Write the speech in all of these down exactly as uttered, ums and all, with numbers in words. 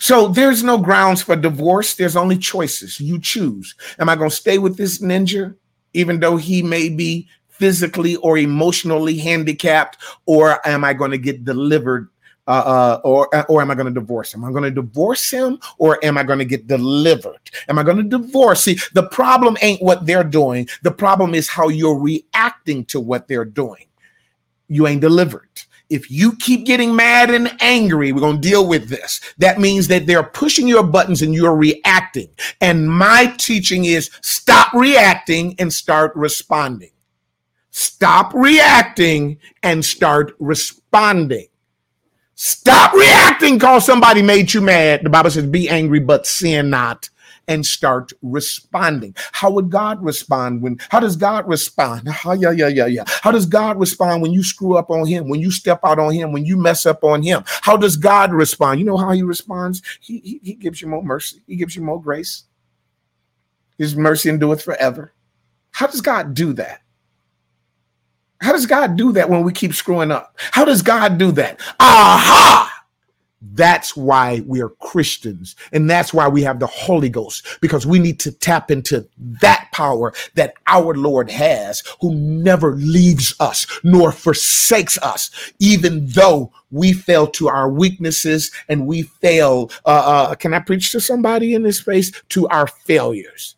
So there's no grounds for divorce. There's only choices. You choose. Am I going to stay with this ninja, even though he may be physically or emotionally handicapped, or am I going to get delivered? Uh, uh, or or am I going to divorce him? Am I going to divorce him, or am I going to get delivered? Am I going to divorce? See, the problem ain't what they're doing. The problem is how you're reacting to what they're doing. You ain't delivered. If you keep getting mad and angry, we're going to deal with this. That means that they're pushing your buttons and you're reacting. And my teaching is stop reacting and start responding. Stop reacting and start responding. Stop reacting because somebody made you mad. The Bible says, be angry, but sin not, and start responding. How would God respond when, how does God respond? Oh, yeah, yeah, yeah, yeah. How does God respond when you screw up on him, when you step out on him, when you mess up on him? How does God respond? You know how he responds? He, he, he gives you more mercy. He gives you more grace. His mercy endureth forever. How does God do that? How does God do that when we keep screwing up? How does God do that? Aha! That's why we are Christians. And that's why we have the Holy Ghost, because we need to tap into that power that our Lord has, who never leaves us nor forsakes us, even though we fail to our weaknesses and we fail. Uh, uh, can I preach to somebody in this space? To our failures.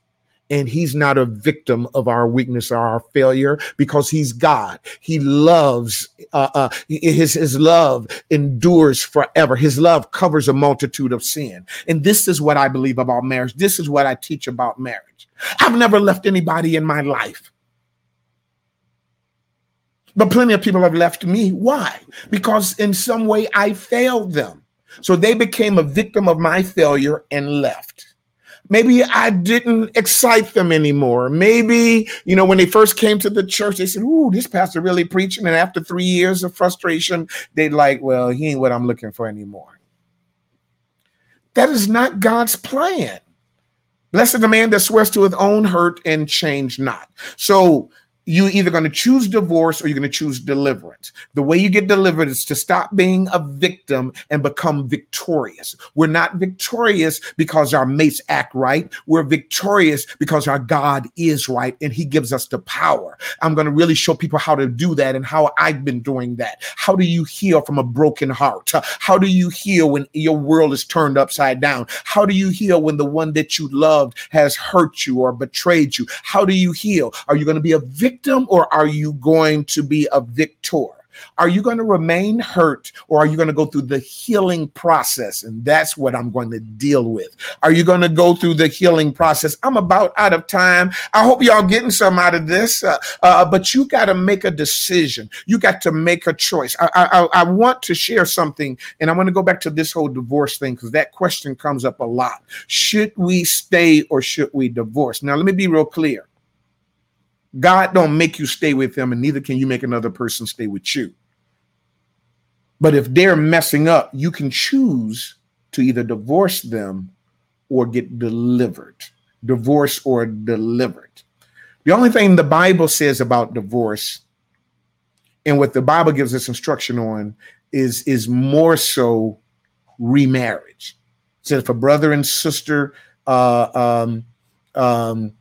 And he's not a victim of our weakness or our failure, because he's God. He loves, uh, uh, his, his love endures forever. His love covers a multitude of sin. And this is what I believe about marriage. This is what I teach about marriage. I've never left anybody in my life. But plenty of people have left me. Why? Because in some way I failed them. So they became a victim of my failure and left. Maybe I didn't excite them anymore. Maybe, you know, when they first came to the church, they said, ooh, this pastor really preaching. And after three years of frustration, they like, well, he ain't what I'm looking for anymore. That is not God's plan. Blessed is the man that swears to his own hurt and change not. So you're either going to choose divorce or you're going to choose deliverance. The way you get delivered is to stop being a victim and become victorious. We're not victorious because our mates act right. We're victorious because our God is right and he gives us the power. I'm going to really show people how to do that and how I've been doing that. How do you heal from a broken heart? How do you heal when your world is turned upside down? How do you heal when the one that you loved has hurt you or betrayed you? How do you heal? Are you going to be a victim? Victim, or are you going to be a victor? Are you going to remain hurt, or are you going to go through the healing process? And that's what I'm going to deal with. Are you going to go through the healing process? I'm about out of time. I hope y'all getting some out of this, uh, uh, but you got to make a decision. You got to make a choice. I, I, I want to share something, and I want to go back to this whole divorce thing, because that question comes up a lot. Should we stay or should we divorce? Now, let me be real clear. God don't make you stay with him, and neither can you make another person stay with you. But if they're messing up, you can choose to either divorce them or get delivered. Divorce or delivered. The only thing the Bible says about divorce, and what the Bible gives us instruction on, is, is more so remarriage. It says if a brother and sister uh, um, um,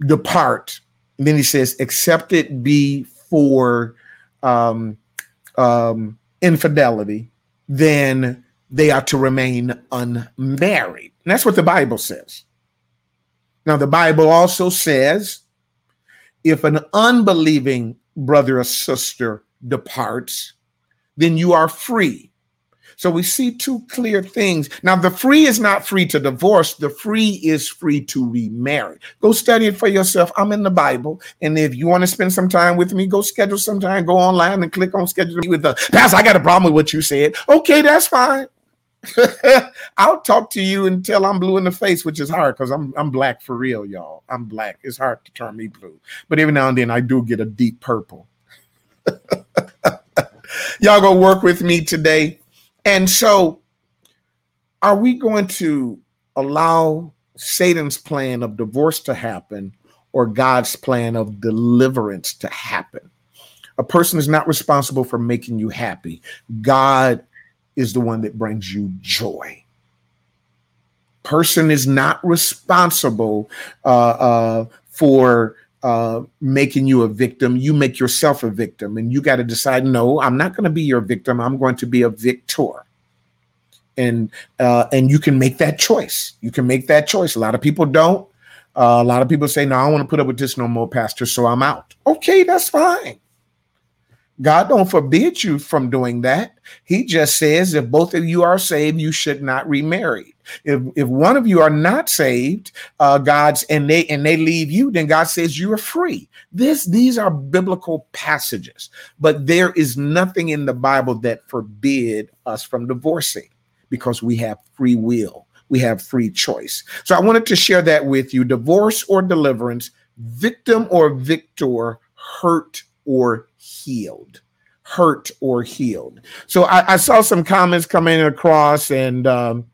depart, and then he says, except it be for um, um, infidelity, then they are to remain unmarried. And that's what the Bible says. Now, the Bible also says, if an unbelieving brother or sister departs, then you are free. So we see two clear things. Now, the free is not free to divorce. The free is free to remarry. Go study it for yourself. I'm in the Bible. And if you want to spend some time with me, go schedule some time. Go online and click on schedule with the pastor. I got a problem with what you said. Okay, that's fine. I'll talk to you until I'm blue in the face, which is hard because I'm I'm black for real, y'all. I'm black. It's hard to turn me blue. But every now and then I do get a deep purple. Y'all go work with me today. And so are we going to allow Satan's plan of divorce to happen or God's plan of deliverance to happen? A person is not responsible for making you happy. God is the one that brings you joy. person is not responsible uh, uh, for uh, making you a victim. You make yourself a victim, and you got to decide, no, I'm not going to be your victim. I'm going to be a victor. And uh, and you can make that choice. You can make that choice. A lot of people don't. Uh, a lot of people say, no, I don't want to put up with this no more, Pastor, so I'm out. Okay, that's fine. God don't forbid you from doing that. He just says if both of you are saved, you should not remarry. If if one of you are not saved, uh, God's and they and they leave you, then God says you are free. This these are biblical passages, but there is nothing in the Bible that forbid us from divorcing because we have free will, we have free choice. So I wanted to share that with you: divorce or deliverance, victim or victor, hurt or healed, hurt or healed. So I, I saw some comments coming across, and um,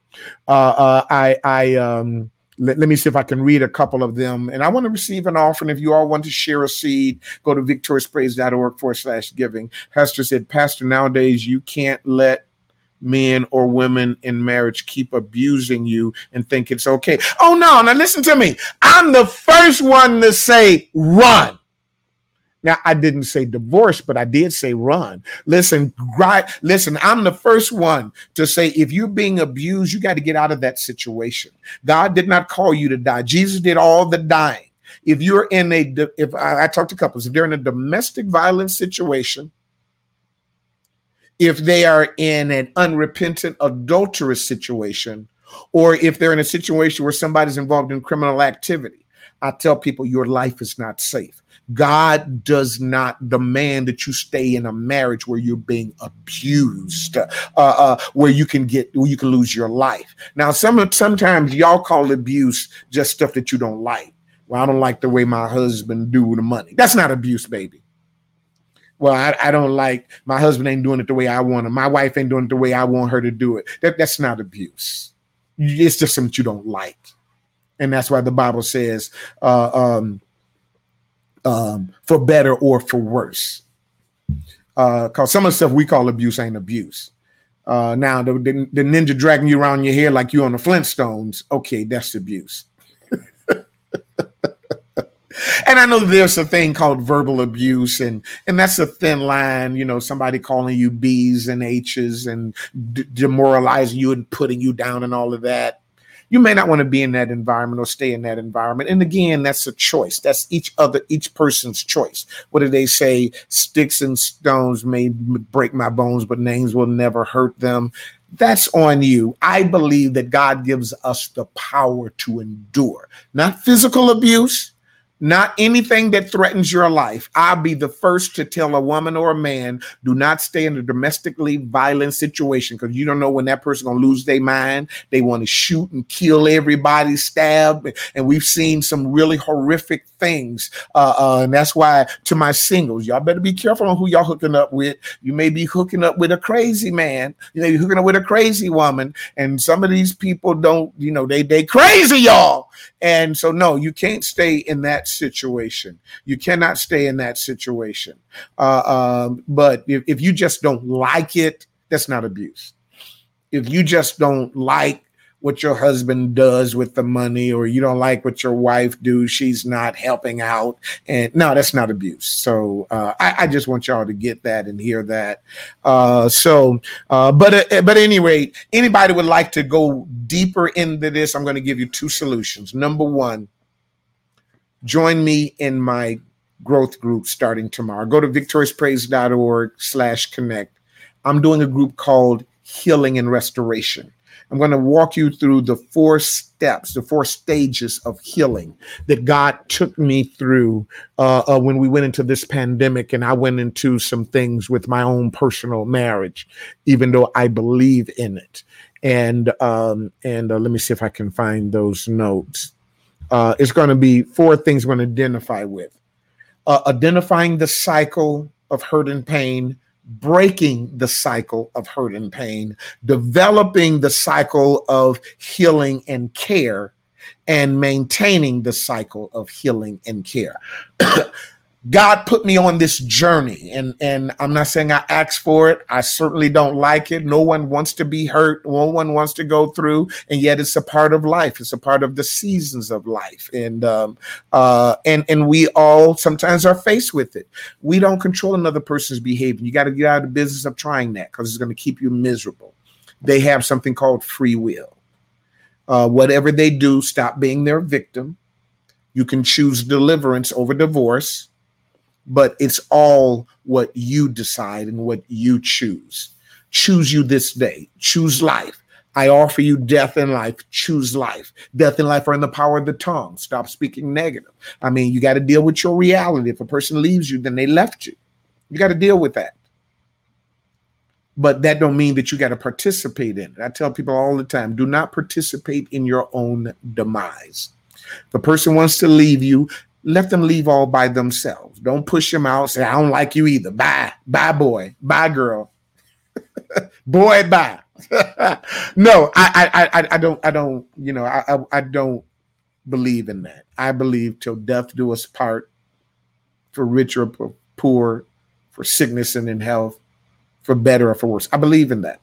uh, uh, I, I um, let, let me see if I can read a couple of them. And I want to receive an offering. If you all want to share a seed, go to victorious praise dot org forward slash giving. Pastor said, Pastor, nowadays you can't let men or women in marriage keep abusing you and think it's okay. Oh, no, now listen to me. I'm the first one to say run. Now, I didn't say divorce, but I did say run. Listen, right, listen, I'm the first one to say if you're being abused, you got to get out of that situation. God did not call you to die. Jesus did all the dying. If you're in a, if I, I talk to couples, if they're in a domestic violence situation, if they are in an unrepentant adulterous situation, or if they're in a situation where somebody's involved in criminal activity, I tell people your life is not safe. God does not demand that you stay in a marriage where you're being abused, uh, uh, where you can get, where you can lose your life. Now, some sometimes y'all call abuse just stuff that you don't like. Well, I don't like the way my husband do the money. That's not abuse, baby. Well, I, I don't like my husband ain't doing it the way I want him. My wife ain't doing it the way I want her to do it. That, that's not abuse. It's just something you don't like, and that's why the Bible says. Uh, um, Um, for better or for worse. Because uh, some of the stuff we call abuse ain't abuse. Uh, now, the, the, the ninja dragging you around your hair like you on the Flintstones, okay, that's abuse. And I know there's a thing called verbal abuse, and, and that's a thin line, you know, somebody calling you B's and H's and d- demoralizing you and putting you down and all of that. You may not want to be in that environment or stay in that environment. And again, that's a choice. That's each other, each person's choice. What do they say? Sticks and stones may break my bones, but names will never hurt them. That's on you. I believe that God gives us the power to endure, not physical abuse, not anything that threatens your life. I'll be the first to tell a woman or a man, do not stay in a domestically violent situation because you don't know when that person going to lose their mind. They want to shoot and kill everybody, stab. And we've seen some really horrific things. Uh, uh, and that's why to my singles, y'all better be careful on who y'all hooking up with. You may be hooking up with a crazy man. You may be hooking up with a crazy woman. And some of these people don't, you know, they they crazy, y'all. And so, no, you can't stay in that situation. You cannot stay in that situation. Uh, um, but if, if you just don't like it, that's not abuse. If you just don't like what your husband does with the money, or you don't like what your wife do, she's not helping out. And no, that's not abuse. So uh, I, I just want y'all to get that and hear that. Uh, so, uh, but uh, but anyway, anybody would like to go deeper into this, I'm going to give you two solutions. Number one, join me in my growth group starting tomorrow. Go to victorious praise dot org slash connect. I'm doing a group called Healing and Restoration. I'm going to walk you through the four steps, the four stages of healing that God took me through uh, uh, when we went into this pandemic, and I went into some things with my own personal marriage, even though I believe in it. And, um, and uh, let me see if I can find those notes. Uh, it's going to be four things we're going to identify with. Uh, identifying the cycle of hurt and pain, breaking the cycle of hurt and pain, developing the cycle of healing and care, and maintaining the cycle of healing and care. God put me on this journey, and, and I'm not saying I asked for it. I certainly don't like it. No one wants to be hurt. No one wants to go through, and yet it's a part of life. It's a part of the seasons of life, and um, uh, and and we all sometimes are faced with it. We don't control another person's behavior. You got to get out of the business of trying that, because it's going to keep you miserable. They have something called free will. Uh, whatever they do, stop being their victim. You can choose deliverance over divorce. But it's all what you decide and what you choose. Choose you this day. Choose life. I offer you death and life. Choose life. Death and life are in the power of the tongue. Stop speaking negative. I mean, you got to deal with your reality. If a person leaves you, then they left you. You got to deal with that. But that don't mean that you got to participate in it. I tell people all the time, do not participate in your own demise. If a person wants to leave you, let them leave all by themselves. Don't push them out. Say, I don't like you either. Bye. Bye, boy. Bye, girl. Boy, bye. No, I, I, I, I don't, I don't, you know, I, I, I don't believe in that. I believe till death do us part, for rich or for poor, for sickness and in health, for better or for worse. I believe in that.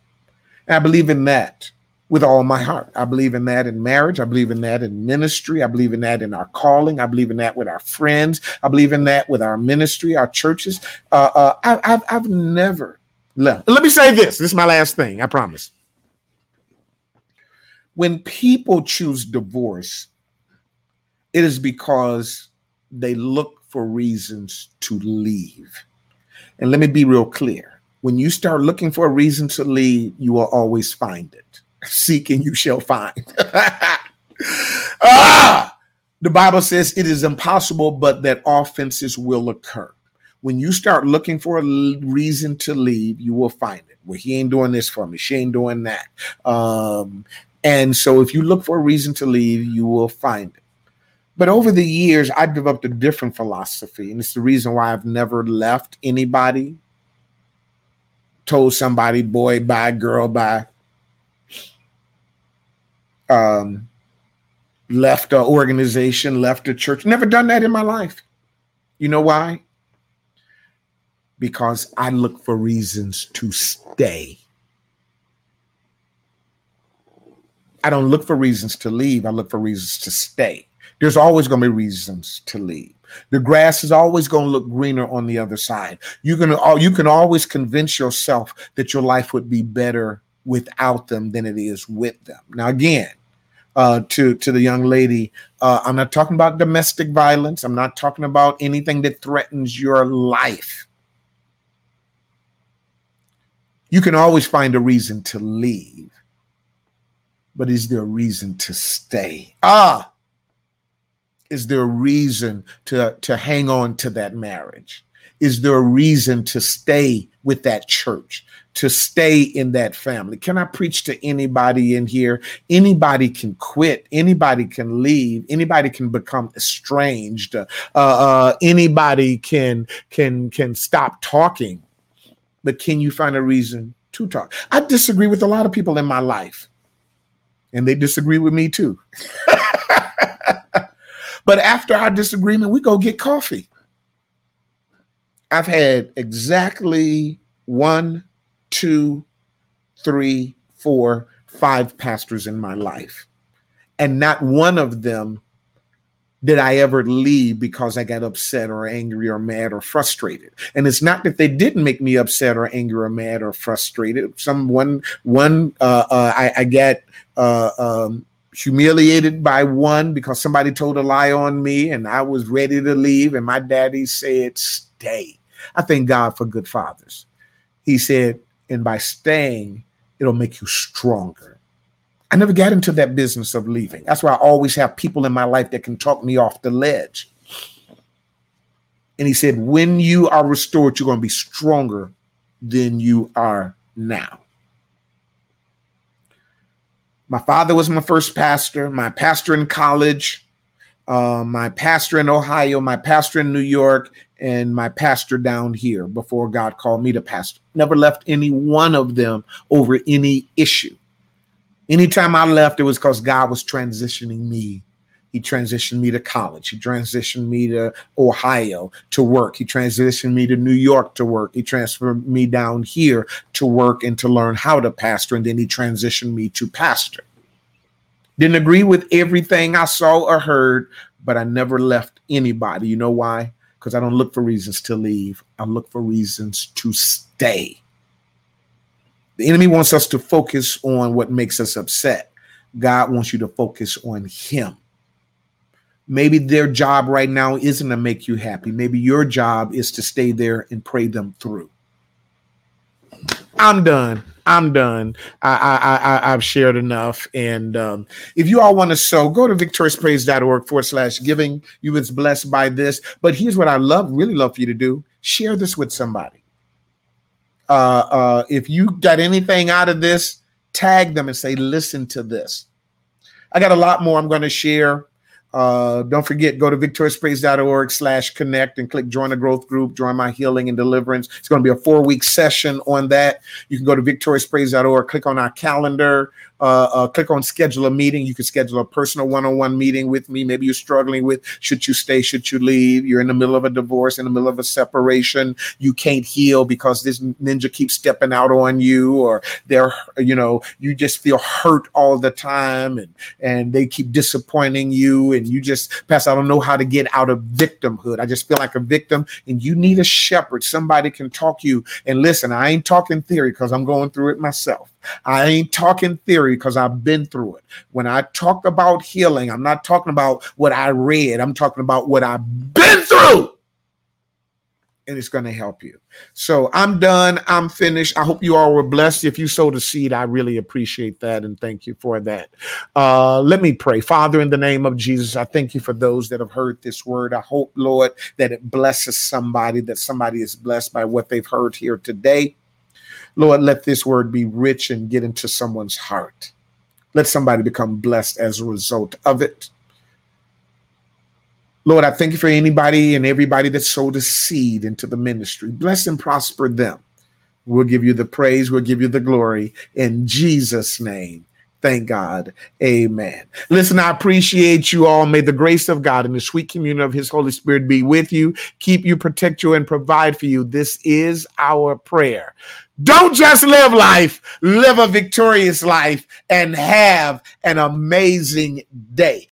And I believe in that with all my heart. I believe in that in marriage. I believe in that in ministry. I believe in that in our calling. I believe in that with our friends. I believe in that with our ministry, our churches. Uh, uh, I, I've, I've never left. Let me say this. This is my last thing. I promise. When people choose divorce, it is because they look for reasons to leave. And let me be real clear. When you start looking for a reason to leave, you will always find it. Seek and you shall find. ah, the Bible says it is impossible, but that offenses will occur. When you start looking for a reason to leave, you will find it. Well, he ain't doing this for me. She ain't doing that. Um, and so if you look for a reason to leave, you will find it. But over the years, I developed a different philosophy, and it's the reason why I've never left anybody, told somebody, boy, bye, girl, bye. Um, left an organization, left a church. Never done that in my life. You know why? Because I look for reasons to stay. I don't look for reasons to leave. I look for reasons to stay. There's always going to be reasons to leave. The grass is always going to look greener on the other side. You're going to, you can always convince yourself that your life would be better without them than it is with them. Now, again, uh, to, to the young lady, uh, I'm not talking about domestic violence. I'm not talking about anything that threatens your life. You can always find a reason to leave, but is there a reason to stay? Ah, is there a reason to, to hang on to that marriage? Is there a reason to stay with that church, to stay in that family? Can I preach to anybody in here? Anybody can quit. Anybody can leave. Anybody can become estranged. Uh, uh, anybody can can can stop talking. But can you find a reason to talk? I disagree with a lot of people in my life, and they disagree with me too. But after our disagreement, we go get coffee. I've had exactly one, two, three, four, five pastors in my life. And not one of them did I ever leave because I got upset or angry or mad or frustrated. And it's not that they didn't make me upset or angry or mad or frustrated. Some one, one uh, uh, I, I got uh, um, humiliated by one because somebody told a lie on me and I was ready to leave. And my daddy said, stay. I thank God for good fathers. He said, and by staying, it'll make you stronger. I never got into that business of leaving. That's why I always have people in my life that can talk me off the ledge. And he said, when you are restored, you're going to be stronger than you are now. My father was my first pastor, my pastor in college, uh, my pastor in Ohio, my pastor in New York, and my pastor down here before God called me to pastor. Never left any one of them over any issue. Anytime I left, it was because God was transitioning me He transitioned me to college. He transitioned me to Ohio to work. He transitioned me to New York to work. He transferred me down here to work and to learn how to pastor. And then he transitioned me to pastor. Didn't agree with everything I saw or heard, but I never left anybody. You know why? Because I don't look for reasons to leave. I look for reasons to stay. The enemy wants us to focus on what makes us upset. God wants you to focus on him. Maybe their job right now isn't to make you happy. Maybe your job is to stay there and pray them through. I'm done. I'm done. I, I, I, I've shared enough. And um, if you all want to sow, go to victorious praise dot org forward slash giving. You was blessed by this. But here's what I love, really love for you to do. Share this with somebody. Uh, uh, if you got anything out of this, tag them and say, listen to this. I got a lot more I'm going to share. Uh, don't forget, go to victorious praise dot org slash connect and click join a growth group, join my healing and deliverance. It's going to be a four week session on that. You can go to victorious praise dot org, click on our calendar, uh, uh, click on schedule a meeting. You can schedule a personal one-on-one meeting with me. Maybe you're struggling with, should you stay? Should you leave? You're in the middle of a divorce, in the middle of a separation. You can't heal because this ninja keeps stepping out on you, or they're, you know, you just feel hurt all the time and, and they keep disappointing you. And you just pass. I don't know how to get out of victimhood. I just feel like a victim, and you need a shepherd. Somebody can talk you. And listen, I ain't talking theory because I'm going through it myself. I ain't talking theory because I've been through it. When I talk about healing, I'm not talking about what I read. I'm talking about what I've been through. And it's going to help you. So I'm done. I'm finished. I hope you all were blessed. If you sowed a seed, I really appreciate that. And thank you for that. Uh, let me pray. Father, in the name of Jesus, I thank you for those that have heard this word. I hope, Lord, that it blesses somebody, that somebody is blessed by what they've heard here today. Lord, let this word be rich and get into someone's heart. Let somebody become blessed as a result of it. Lord, I thank you for anybody and everybody that sowed a seed into the ministry. Bless and prosper them. We'll give you the praise. We'll give you the glory. In Jesus' name, thank God. Amen. Listen, I appreciate you all. May the grace of God and the sweet communion of his Holy Spirit be with you, keep you, protect you, and provide for you. This is our prayer. Don't just live life. Live a victorious life and have an amazing day.